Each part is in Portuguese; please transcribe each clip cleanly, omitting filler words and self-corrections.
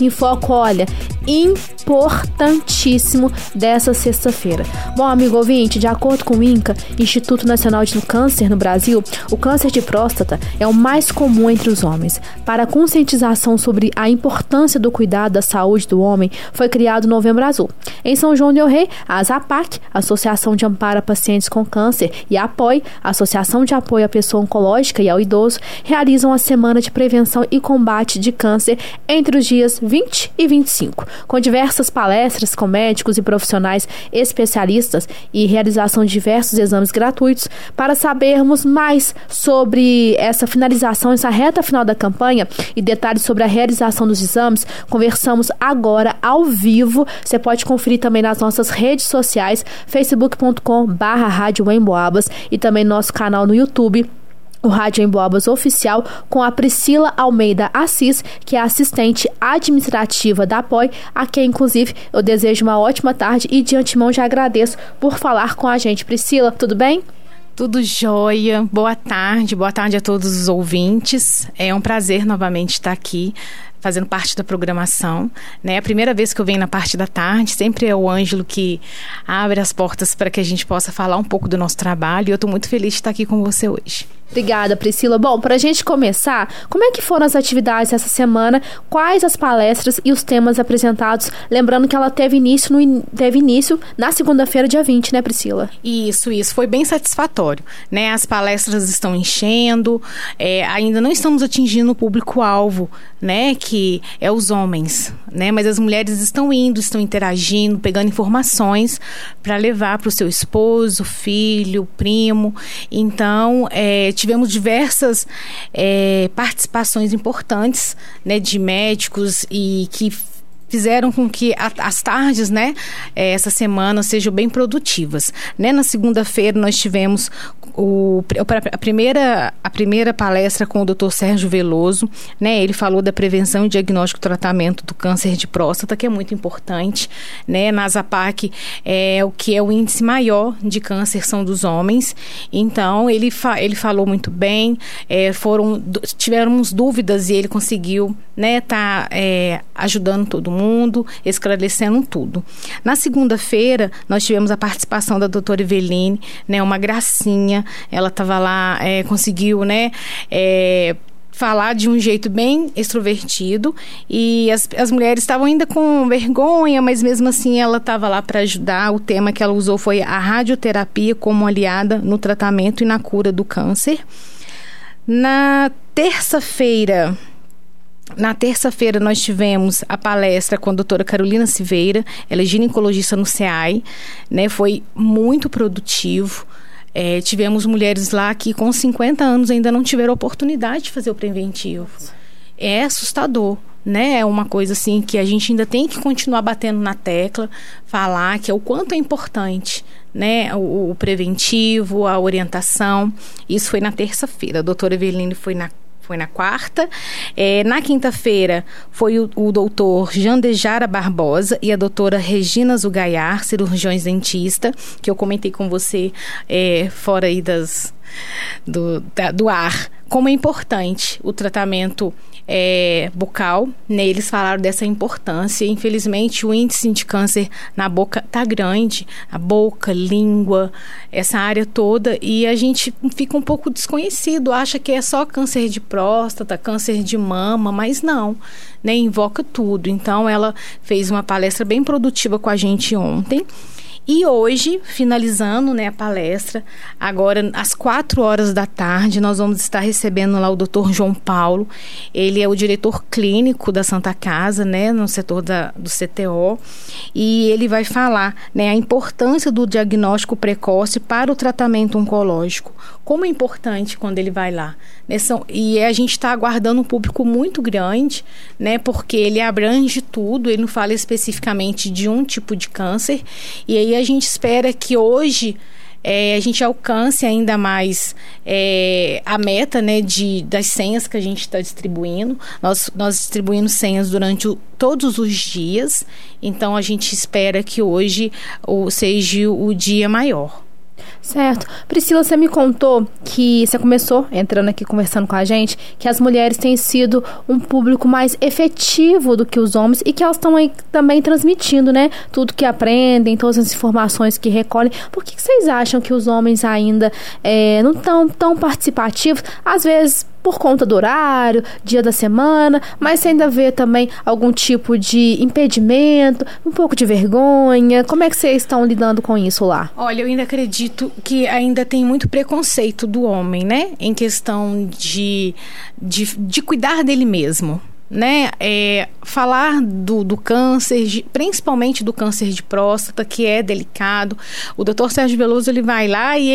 Em Foco, olha, importantíssimo dessa sexta-feira. Bom, amigo ouvinte, de acordo com o INCA, Instituto Nacional do Câncer no Brasil, o câncer de próstata é o mais comum entre os homens. Para a conscientização sobre a importância do cuidado da saúde do homem, foi criado o Novembro Azul. Em São João del-Rei, a ASAPAC, Associação de Amparo a Pacientes com Câncer, e a APOI, Associação de Apoio à Pessoa Oncológica e ao Idoso, realizam a Semana de Prevenção e Combate de Câncer entre os dias 20 e 25, com diversas palestras com médicos e profissionais especialistas e realização de diversos exames gratuitos. Para sabermos mais sobre essa finalização, essa reta final da campanha e detalhes sobre a realização dos exames, conversamos agora ao vivo. Você pode conferir também nas nossas redes sociais, facebook.com/Rádio Emboabas, e também nosso canal no YouTube, o Rádio Emboabas Oficial, com a Priscila Almeida Assis, que é assistente administrativa da APOI, a quem, inclusive, eu desejo uma ótima tarde e de antemão já agradeço por falar com a gente. Priscila, tudo bem? Tudo jóia, boa tarde a todos os ouvintes. É um prazer novamente estar aqui, fazendo parte da programação, né? É a primeira vez que eu venho na parte da tarde, sempre é o Ângelo que abre as portas para que a gente possa falar um pouco do nosso trabalho, e eu estou muito feliz de estar aqui com você hoje. Obrigada, Priscila. Bom, para a gente começar, como é que foram as atividades essa semana? Quais as palestras e os temas apresentados? Lembrando que ela teve início na segunda-feira, dia 20, né, Priscila? Isso. Foi bem satisfatório, né? As palestras estão enchendo, ainda não estamos atingindo o público-alvo, né, que é os homens, né? Mas as mulheres estão indo, estão interagindo, pegando informações para levar para o seu esposo, filho, primo. Então, tivemos diversas participações importantes, né, de médicos, e que fizeram com que as tardes, né, essa semana sejam bem produtivas, né? Na segunda-feira nós tivemos a primeira palestra com o Dr. Sérgio Veloso, né? Ele falou da prevenção e diagnóstico e tratamento do câncer de próstata, que é muito importante, né? Na ASAPAC, o que é o índice maior de câncer são dos homens. Então ele falou muito bem, tivemos dúvidas e ele conseguiu, né, ajudando todo mundo, esclarecendo tudo. Na segunda-feira nós tivemos a participação da doutora Eveline, né? Uma gracinha. Ela estava lá, conseguiu, né, falar de um jeito bem extrovertido, e as mulheres estavam ainda com vergonha, mas mesmo assim ela estava lá para ajudar. O tema que ela usou foi a radioterapia como aliada no tratamento e na cura do câncer. Na terça-feira nós tivemos a palestra com a doutora Carolina Civeira, ela é ginecologista no SEAI, né? Foi muito produtivo. Tivemos mulheres lá que com 50 anos ainda não tiveram oportunidade de fazer o preventivo. É assustador, né? É uma coisa assim que a gente ainda tem que continuar batendo na tecla, falar que é o quanto é importante, né, o preventivo, a orientação. Isso foi na terça-feira. A doutora Eveline foi na quarta. Na quinta-feira foi o doutor Jandejara Barbosa e a doutora Regina Zugaiar, cirurgiões dentistas, que eu comentei com você fora aí do ar, como é importante o tratamento bucal, né? Eles falaram dessa importância. Infelizmente o índice de câncer na boca tá grande, a boca, língua, essa área toda, e a gente fica um pouco desconhecido, acha que é só câncer de próstata, câncer de mama, mas não, né? Invoca tudo. Então ela fez uma palestra bem produtiva com a gente ontem. E hoje, finalizando, né, a palestra, agora às 16h, nós vamos estar recebendo lá o Dr. João Paulo. Ele é o diretor clínico da Santa Casa, né, no setor do CTO, e ele vai falar, né, a importância do diagnóstico precoce para o tratamento oncológico. Como é importante quando ele vai lá, né? E a gente está aguardando um público muito grande, né, porque ele abrange tudo, ele não fala especificamente de um tipo de câncer, e aí a gente espera que hoje a gente alcance ainda mais a meta, né, das senhas que a gente está distribuindo. Nós distribuímos senhas durante todos os dias, então a gente espera que hoje seja o dia maior. Certo. Priscila, você me contou que você começou, entrando aqui conversando com a gente, que as mulheres têm sido um público mais efetivo do que os homens e que elas estão aí também transmitindo, né? Tudo que aprendem, todas as informações que recolhem. Por que vocês acham que os homens ainda não estão tão participativos? Às vezes por conta do horário, dia da semana, mas você ainda vê também algum tipo de impedimento, um pouco de vergonha. Como é que vocês estão lidando com isso lá? Olha, eu ainda acredito que ainda tem muito preconceito do homem, né? Em questão de cuidar dele mesmo, né? Falar do câncer, principalmente do câncer de próstata, que é delicado. O doutor Sérgio Veloso, ele vai lá e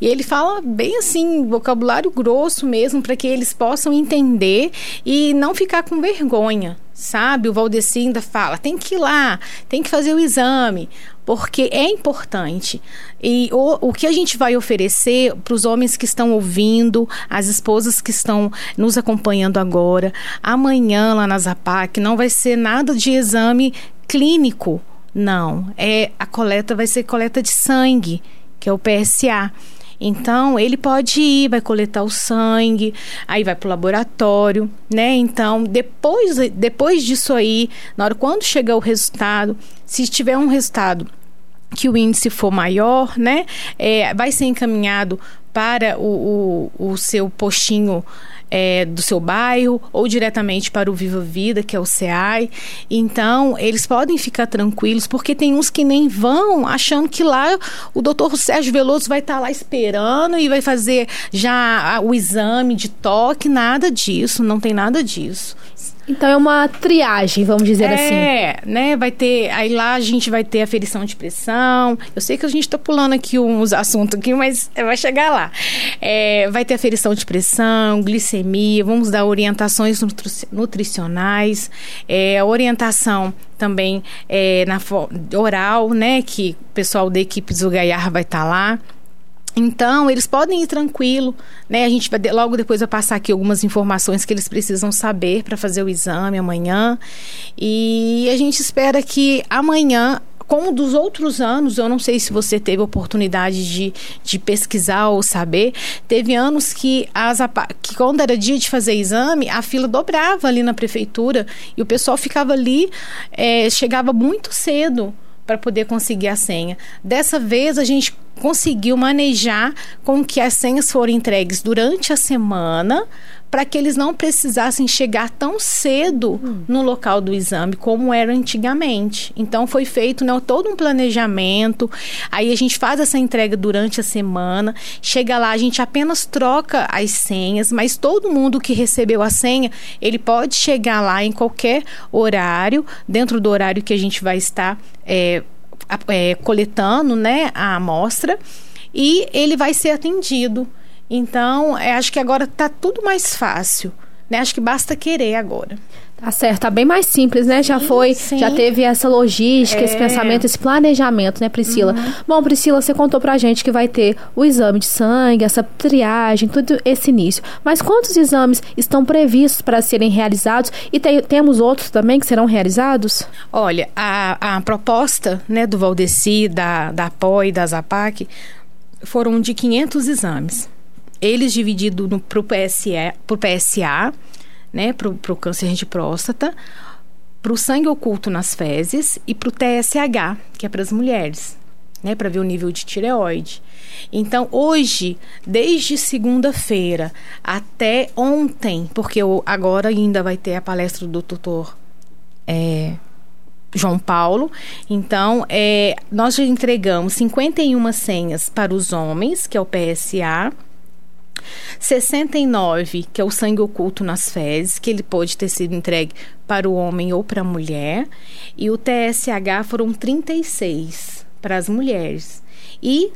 ele fala bem assim, vocabulário grosso mesmo, para que eles possam entender e não ficar com vergonha, sabe? O Valdeci ainda fala, tem que ir lá, tem que fazer o exame, porque é importante. E o que a gente vai oferecer para os homens que estão ouvindo, as esposas que estão nos acompanhando agora, amanhã lá na ASAPAC, não vai ser nada de exame clínico, não. A coleta vai ser coleta de sangue, que é o PSA. Então, ele pode ir, vai coletar o sangue, aí vai pro laboratório, né? Então, depois disso aí, na hora quando chegar o resultado, se tiver um resultado que o índice for maior, né? Vai ser encaminhado para o seu postinho do seu bairro ou diretamente para o Viva Vida, que é o SEAI. Então, eles podem ficar tranquilos, porque tem uns que nem vão achando que lá o doutor Sérgio Veloso vai estar lá esperando e vai fazer já o exame de toque. Nada disso, não tem nada disso. Então, é uma triagem, vamos dizer assim. Né? Vai ter... Aí lá a gente vai ter aferição de pressão. Eu sei que a gente tá pulando aqui uns assuntos aqui, mas vai chegar lá. Vai ter aferição de pressão, glicemia, vamos dar orientações nutricionais, orientação também oral, né? Que o pessoal da equipe Zugaiar vai estar lá. Então, eles podem ir tranquilo, né? A gente vai logo depois vai passar aqui algumas informações que eles precisam saber para fazer o exame amanhã. E a gente espera que amanhã, como dos outros anos, eu não sei se você teve a oportunidade de pesquisar ou saber, teve anos que quando era dia de fazer exame, a fila dobrava ali na prefeitura e o pessoal ficava ali, chegava muito cedo para poder conseguir a senha. Dessa vez, a gente conseguiu manejar com que as senhas foram entregues durante a semana para que eles não precisassem chegar tão cedo no local do exame como era antigamente. Então, foi feito, né, todo um planejamento. Aí, a gente faz essa entrega durante a semana. Chega lá, a gente apenas troca as senhas, mas todo mundo que recebeu a senha, ele pode chegar lá em qualquer horário, dentro do horário que a gente vai estar coletando, né, a amostra, e ele vai ser atendido. Então, acho que agora está tudo mais fácil, né? Acho que basta querer agora. Tá certo, tá bem mais simples, né? Já teve essa logística, esse pensamento, esse planejamento, né, Priscila? Uhum. Bom, Priscila, você contou pra gente que vai ter o exame de sangue, essa triagem, tudo esse início. Mas quantos exames estão previstos para serem realizados? E temos outros também que serão realizados? Olha, a proposta, né, do Valdeci, da APOI, da ASAPAC, foram de 500 exames. Eles divididos pro PSA, né, pro câncer de próstata, pro sangue oculto nas fezes e pro TSH, que é para as mulheres, né, para ver o nível de tireoide. Então, hoje, desde segunda-feira até ontem, porque agora ainda vai ter a palestra do doutor João Paulo. Então, nós já entregamos 51 senhas para os homens, que é o PSA, 69, que é o sangue oculto nas fezes, que ele pode ter sido entregue para o homem ou para a mulher, e o TSH foram 36 para as mulheres. E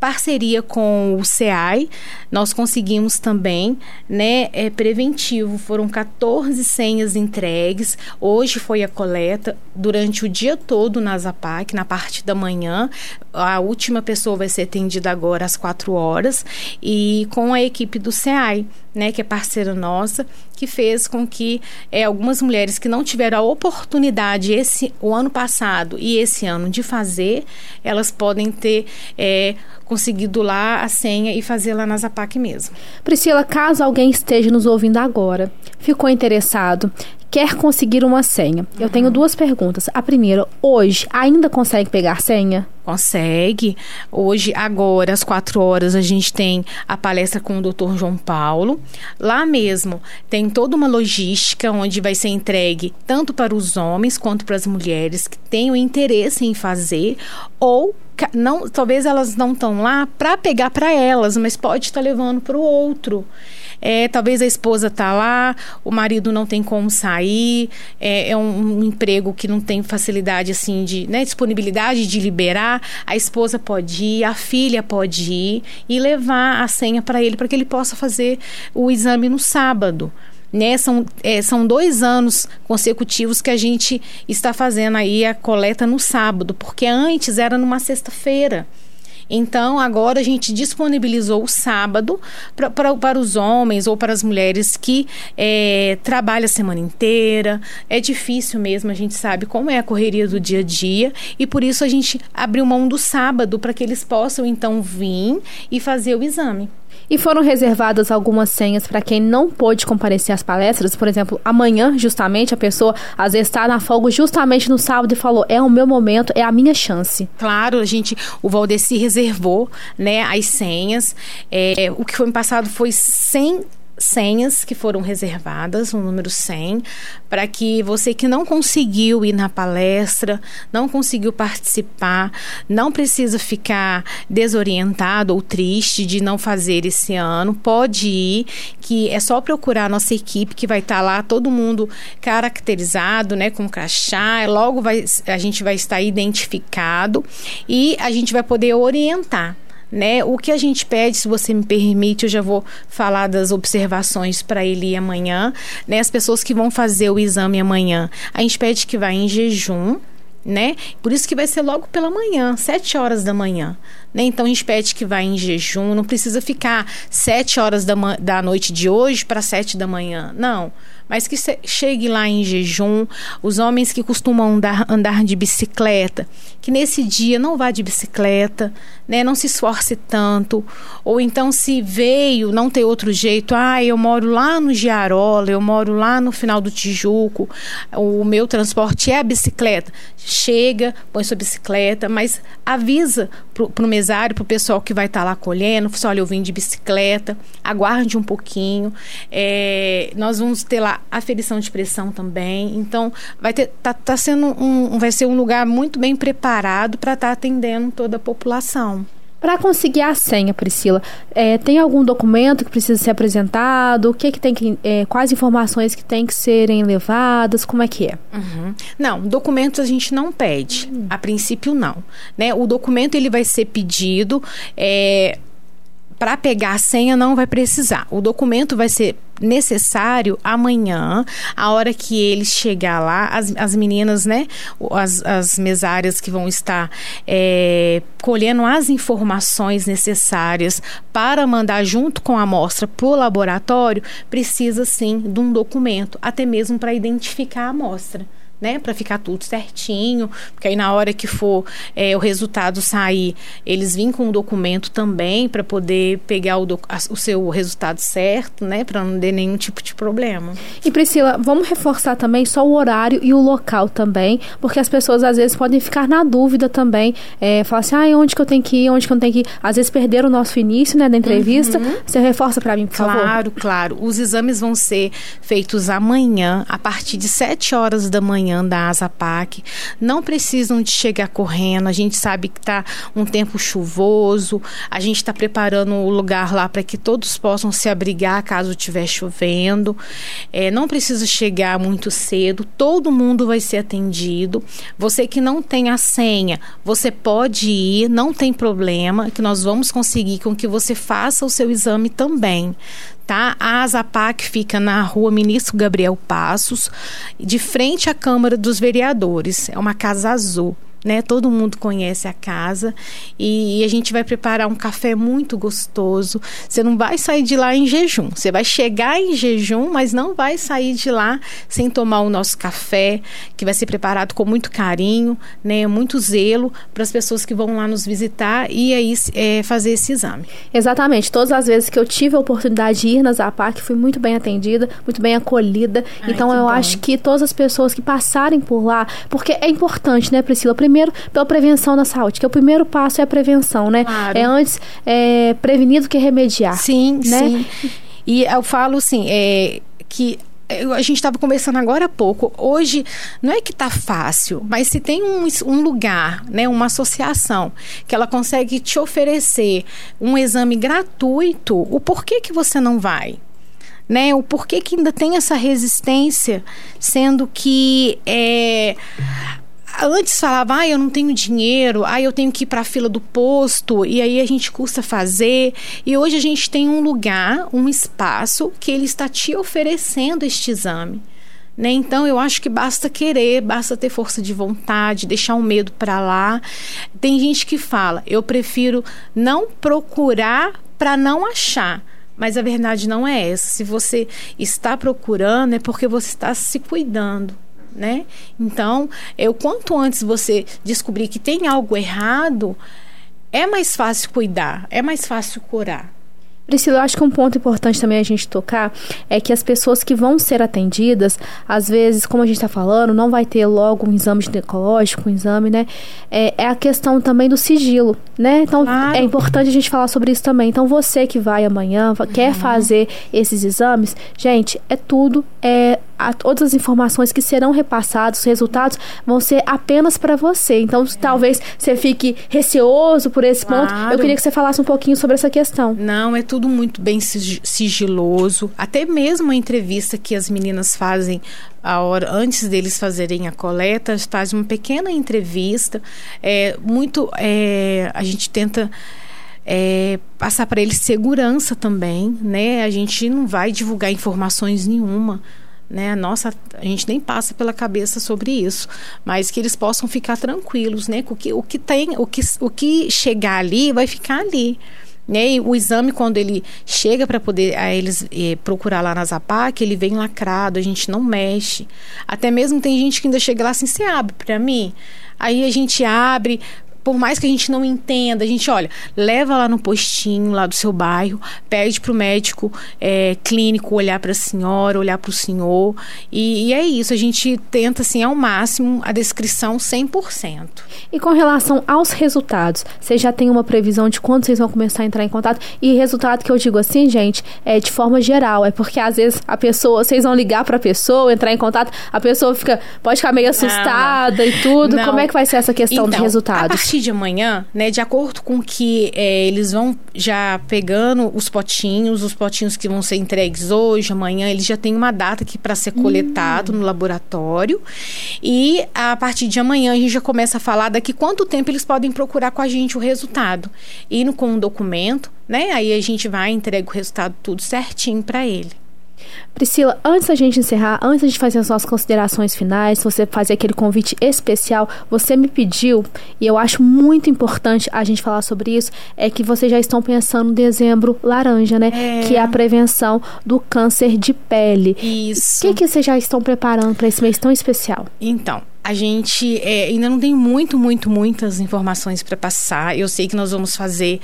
parceria com o SEAI, nós conseguimos também, né, preventivo, foram 14 senhas entregues. Hoje foi a coleta durante o dia todo na ASAPAC, na parte da manhã. A última pessoa vai ser atendida agora às 4 horas e com a equipe do SEAI, né, que é parceira nossa, que fez com que algumas mulheres que não tiveram a oportunidade o ano passado e esse ano de fazer, elas podem ter conseguido lá a senha e fazer lá na ASAPAC mesmo. Priscila, caso alguém esteja nos ouvindo agora, ficou interessado, quer conseguir uma senha. Eu tenho duas perguntas. A primeira, hoje ainda consegue pegar senha? Consegue. Hoje, agora, às 4h, a gente tem a palestra com o doutor João Paulo. Lá mesmo tem toda uma logística onde vai ser entregue tanto para os homens quanto para as mulheres que tenham interesse em fazer, ou não, talvez elas não estão lá para pegar para elas, mas pode estar levando para o outro. Talvez a esposa está lá, o marido não tem como sair, é um emprego que não tem facilidade assim de, né, disponibilidade de liberar, a esposa pode ir, a filha pode ir e levar a senha para ele, para que ele possa fazer o exame no sábado. Né, são 2 anos consecutivos que a gente está fazendo aí a coleta no sábado, porque antes era numa sexta-feira. Então, agora a gente disponibilizou o sábado para os homens ou para as mulheres que trabalham a semana inteira. É difícil mesmo, a gente sabe como é a correria do dia a dia. E por isso a gente abriu mão do sábado para que eles possam, então, vir e fazer o exame. E foram reservadas algumas senhas para quem não pôde comparecer às palestras? Por exemplo, amanhã, justamente, a pessoa às vezes está na folga justamente no sábado e falou, é o meu momento, é a minha chance. Claro, o Valdeci reservou, né, as senhas. O que foi me passado foi 100 senhas que foram reservadas, um número 100, para que você que não conseguiu ir na palestra, não conseguiu participar, não precisa ficar desorientado ou triste de não fazer esse ano, pode ir, que é só procurar a nossa equipe que vai estar lá, todo mundo caracterizado, né, com crachá, logo a gente vai estar identificado e a gente vai poder orientar. Né? O que a gente pede, se você me permite, eu já vou falar das observações para ele amanhã, né? As pessoas que vão fazer o exame amanhã, a gente pede que vá em jejum, né? Por isso que vai ser logo pela manhã, 7h da manhã, né? Então a gente pede que vá em jejum, não precisa ficar 7h da noite de hoje para 7 da manhã, não, mas que chegue lá em jejum. Os homens que costumam andar de bicicleta, que nesse dia não vá de bicicleta, né? Não se esforce tanto, ou então se veio, não tem outro jeito, eu moro lá no Giarola, eu moro lá no final do Tijuco, o meu transporte é a bicicleta, chega, põe sua bicicleta, mas avisa pro mesário, pro pessoal que vai estar lá colhendo, olha, eu vim de bicicleta, aguarde um pouquinho, nós vamos ter lá aferição de pressão também, então vai ser um lugar muito bem preparado para estar atendendo toda a população. Para conseguir a senha, Priscila, tem algum documento que precisa ser apresentado? Quais informações que tem que serem levadas? Como é que é? Não, documentos a gente não pede. A princípio, não. Né? O documento ele vai ser pedido. Para pegar a senha não vai precisar. O documento vai ser necessário amanhã, a hora que ele chegar lá, as meninas, né, as mesárias que vão estar colhendo as informações necessárias para mandar junto com a amostra para o laboratório, precisa sim de um documento, até mesmo para identificar a amostra. Né, para ficar tudo certinho, porque aí na hora que for o resultado sair, eles vêm com o documento também para poder pegar o seu resultado certo, né, para não ter nenhum tipo de problema. E Priscila, vamos reforçar também só o horário e o local também, porque as pessoas às vezes podem ficar na dúvida também, falar assim, onde que eu tenho que ir, onde que eu não tenho que ir, às vezes perderam o nosso início, né, da entrevista. Você reforça para mim, por favor? Claro, os exames vão ser feitos amanhã, a partir de 7h da manhã da ASAPAC, não precisam de chegar correndo, a gente sabe que está um tempo chuvoso, a gente está preparando o lugar lá para que todos possam se abrigar caso estiver chovendo, não precisa chegar muito cedo, todo mundo vai ser atendido, você que não tem a senha, você pode ir, não tem problema, que nós vamos conseguir com que você faça o seu exame também. Tá? A ASAPAC fica na rua Ministro Gabriel Passos, de frente à Câmara dos Vereadores, é uma casa azul. né? Todo mundo conhece a casa e a gente vai preparar um café muito gostoso. Você não vai sair de lá em jejum. Você vai chegar em jejum, mas não vai sair de lá sem tomar o nosso café, que vai ser preparado com muito carinho, né? Muito zelo para as pessoas que vão lá nos visitar e aí fazer esse exame. Exatamente. Todas as vezes que eu tive a oportunidade de ir na ASAPAC, fui muito bem atendida, muito bem acolhida. Ai, então eu acho que todas as pessoas que passarem por lá, porque é importante, né, Priscila? Primeiro, pela prevenção da saúde, que o primeiro passo é a prevenção, né? Claro. É antes prevenir do que remediar. Sim, né? Sim. E eu falo assim, que a gente estava conversando agora há pouco, hoje não é que está fácil, mas se tem um lugar, né, uma associação, que ela consegue te oferecer um exame gratuito, o porquê que você não vai? Né? O porquê que ainda tem essa resistência, sendo que... Antes falava, eu não tenho dinheiro, eu tenho que ir para a fila do posto, e aí a gente custa fazer. E hoje a gente tem um lugar, um espaço, que ele está te oferecendo este exame. Né? Então, eu acho que basta querer, basta ter força de vontade, deixar o medo para lá. Tem gente que fala, eu prefiro não procurar para não achar. Mas a verdade não é essa. Se você está procurando, é porque você está se cuidando. Né? Então, quanto antes você descobrir que tem algo errado, é mais fácil cuidar, é mais fácil curar. Priscila, eu acho que um ponto importante também a gente tocar é que as pessoas que vão ser atendidas, às vezes, como a gente está falando, não vai ter logo um exame ginecológico, um exame, né? É a questão também do sigilo, né? Então, claro. É importante a gente falar sobre isso também. Então, você que vai amanhã, quer fazer esses exames, gente, é tudo, todas as informações que serão repassadas, os resultados vão ser apenas para você. Então, talvez você fique receoso por esse ponto. Eu queria que você falasse um pouquinho sobre essa questão. Não, é tudo muito bem sigiloso. Até mesmo a entrevista que as meninas fazem a hora antes deles fazerem a coleta, faz uma pequena entrevista. A gente tenta passar para eles segurança também, né? A gente não vai divulgar informações nenhuma. Né? A gente nem passa pela cabeça sobre isso, mas que eles possam ficar tranquilos, né? O que chegar ali vai ficar ali, né? E o exame, quando ele chega para poder eles procurar lá na ASAPAC, ele vem lacrado, a gente não mexe. Até mesmo tem gente que ainda chega lá assim, você abre para mim? Aí a gente abre. Por mais que a gente não entenda, a gente, leva lá no postinho, lá do seu bairro, pede pro médico clínico olhar pra senhora, olhar pro senhor, e é isso, a gente tenta, assim, ao máximo, a descrição 100%. E com relação aos resultados, você já tem uma previsão de quando vocês vão começar a entrar em contato? E resultado que eu digo assim, gente, é de forma geral, é porque às vezes a pessoa, vocês vão ligar pra pessoa, entrar em contato, a pessoa pode ficar meio assustada e tudo, não. Como é que vai ser essa questão dos resultados? De amanhã, né, de acordo com que eles vão já pegando os potinhos que vão ser entregues hoje, amanhã, eles já têm uma data aqui para ser coletado no laboratório, e a partir de amanhã a gente já começa a falar daqui quanto tempo eles podem procurar com a gente o resultado, indo com um documento, né, aí a gente vai entregar o resultado tudo certinho para ele. Priscila, antes da gente encerrar, antes da gente fazer as nossas considerações finais, você fazer aquele convite especial, você me pediu, e eu acho muito importante a gente falar sobre isso, é que vocês já estão pensando no dezembro laranja, né? Que é a prevenção do câncer de pele. Isso. O que vocês já estão preparando para esse mês tão especial? Então, a gente ainda não tem muitas informações para passar. Eu sei que nós vamos fazer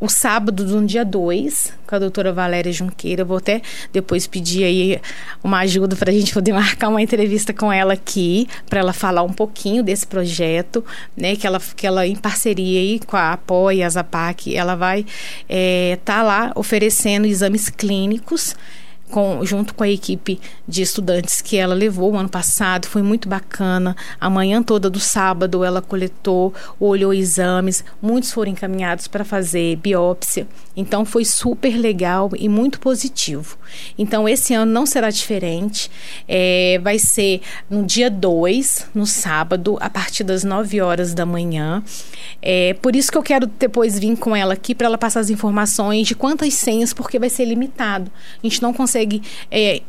o sábado do dia 2, com a doutora Valéria Junqueira. Vou até depois pedir aí uma ajuda para a gente poder marcar uma entrevista com ela aqui, para ela falar um pouquinho desse projeto, né, que ela em parceria aí com a APOI e a ASAPAC, ela vai tá lá oferecendo exames clínicos, junto com a equipe de estudantes que ela levou o ano passado. Foi muito bacana. A manhã toda do sábado ela coletou, olhou exames, muitos foram encaminhados para fazer biópsia. Então foi super legal e muito positivo. Então esse ano não será diferente. Vai ser no dia 2, no sábado, a partir das 9 horas da manhã. Por isso que eu quero depois vir com ela aqui para ela passar as informações de quantas senhas, porque vai ser limitado. A gente não consegue consegue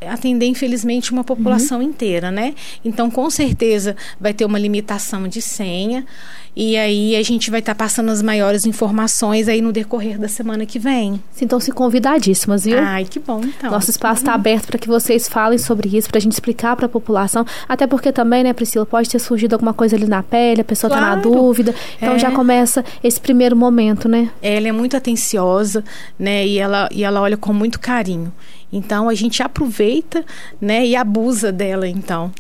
atender, infelizmente, uma população inteira, né? Então, com certeza, vai ter uma limitação de senha. E aí a gente vai estar passando as maiores informações aí no decorrer da semana que vem. Sintam-se convidadíssimas, viu? Ai, que bom, então. Nosso espaço está aberto para que vocês falem sobre isso, para a gente explicar para a população. Até porque também, né, Priscila, pode ter surgido alguma coisa ali na pele, a pessoa está na dúvida. Então já começa esse primeiro momento, né? Ela é muito atenciosa, né, e ela olha com muito carinho. Então, a gente aproveita, né, e abusa dela, então.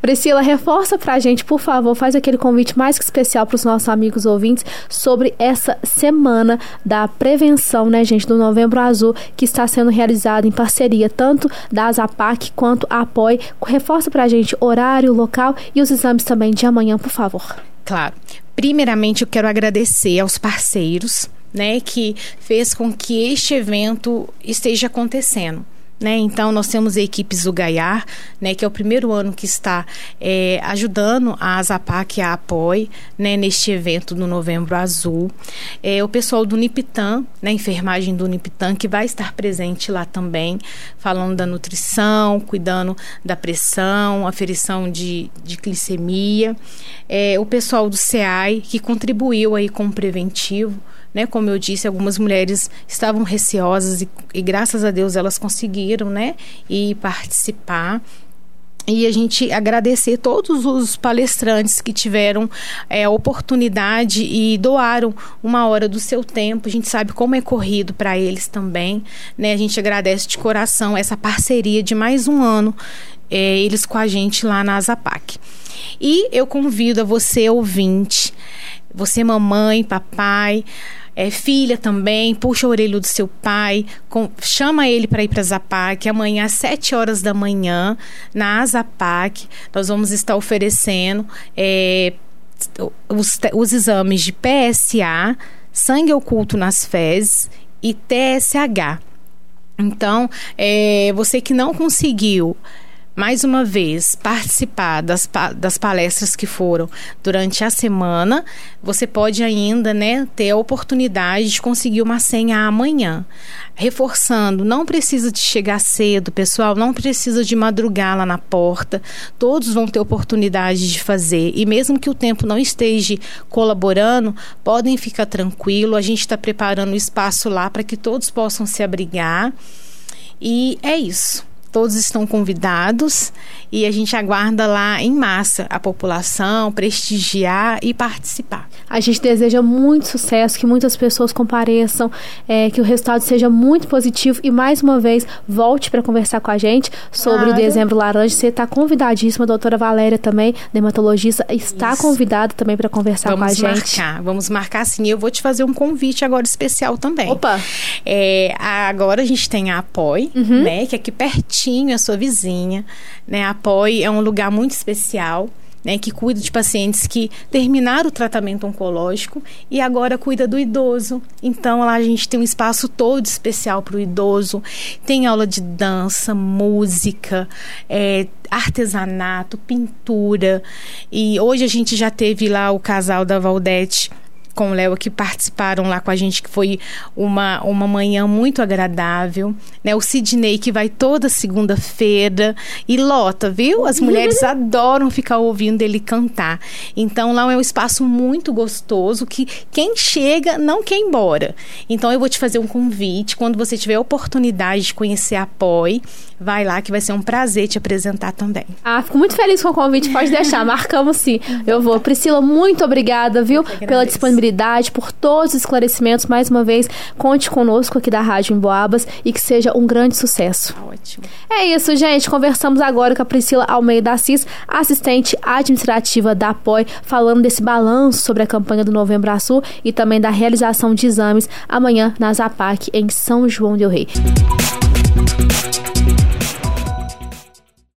Priscila, reforça pra gente, por favor, faz aquele convite mais que especial para os nossos amigos ouvintes sobre essa semana da prevenção, né, gente, do Novembro Azul, que está sendo realizada em parceria tanto da ASAPAC quanto a APOI. Reforça pra gente horário, local e os exames também de amanhã, por favor. Claro. Primeiramente, eu quero agradecer aos parceiros, né, que fez com que este evento esteja acontecendo, né? Então, nós temos a equipe Zugaiar, né, que é o primeiro ano que está ajudando a ASAPAC e a APOI, né, neste evento do Novembro Azul. O pessoal do Nipitam, né, enfermagem do Nipitam, que vai estar presente lá também, falando da nutrição, cuidando da pressão, aferição de glicemia. O pessoal do SEAI, que contribuiu aí com o preventivo, né, como eu disse, algumas mulheres estavam receosas e graças a Deus elas conseguiram, né, ir participar. E a gente agradecer todos os palestrantes que tiveram a oportunidade e doaram uma hora do seu tempo. A gente sabe como é corrido para eles também, né? A gente agradece de coração essa parceria de mais um ano, eles com a gente lá na ASAPAC. E eu convido a você, ouvinte, você mamãe, papai, filha também, puxa a orelha do seu pai, chama ele para ir para a ASAPAC, amanhã às 7 horas da manhã, na ASAPAC, nós vamos estar oferecendo os exames de PSA, sangue oculto nas fezes e TSH. Então, você que não conseguiu, mais uma vez, participar das palestras que foram durante a semana, você pode ainda, né, ter a oportunidade de conseguir uma senha amanhã. Reforçando, não precisa de chegar cedo, pessoal, não precisa de madrugar lá na porta, todos vão ter oportunidade de fazer. E mesmo que o tempo não esteja colaborando, podem ficar tranquilo, a gente está preparando o espaço lá para que todos possam se abrigar. E é isso. Todos estão convidados e a gente aguarda lá em massa a população prestigiar e participar. A gente deseja muito sucesso, que muitas pessoas compareçam, que o resultado seja muito positivo e, mais uma vez, volte para conversar com a gente sobre o Dezembro Laranja. Você está convidadíssima, a doutora Valéria também, dermatologista, está convidada também para conversar com a gente. Vamos marcar sim. Eu vou te fazer um convite agora especial também. Opa! Agora a gente tem a APOI, né, que aqui pertinho, a sua vizinha, né? A APOI é um lugar muito especial, né, que cuida de pacientes que terminaram o tratamento oncológico e agora cuida do idoso. Então, lá a gente tem um espaço todo especial para o idoso. Tem aula de dança, música, artesanato, pintura. E hoje a gente já teve lá o casal da Valdete com o Léo, que participaram lá com a gente, que foi uma manhã muito agradável, né? O Sidney, que vai toda segunda-feira e lota, viu? As mulheres adoram ficar ouvindo ele cantar. Então, lá é um espaço muito gostoso, que quem chega não quer ir embora. Então, eu vou te fazer um convite, quando você tiver a oportunidade de conhecer a APOI, vai lá, que vai ser um prazer te apresentar também. Ah, fico muito feliz com o convite, pode deixar, marcamos sim. Eu vou. Priscila, muito obrigada, viu? Pela disponibilidade, por todos os esclarecimentos. Mais uma vez, conte conosco aqui da Rádio Emboabas e que seja um grande sucesso. Ótimo. É isso, gente. Conversamos agora com a Priscila Almeida Assis, assistente administrativa da APOI, falando desse balanço sobre a campanha do Novembro Azul e também da realização de exames amanhã na ASAPAC em São João del-Rei.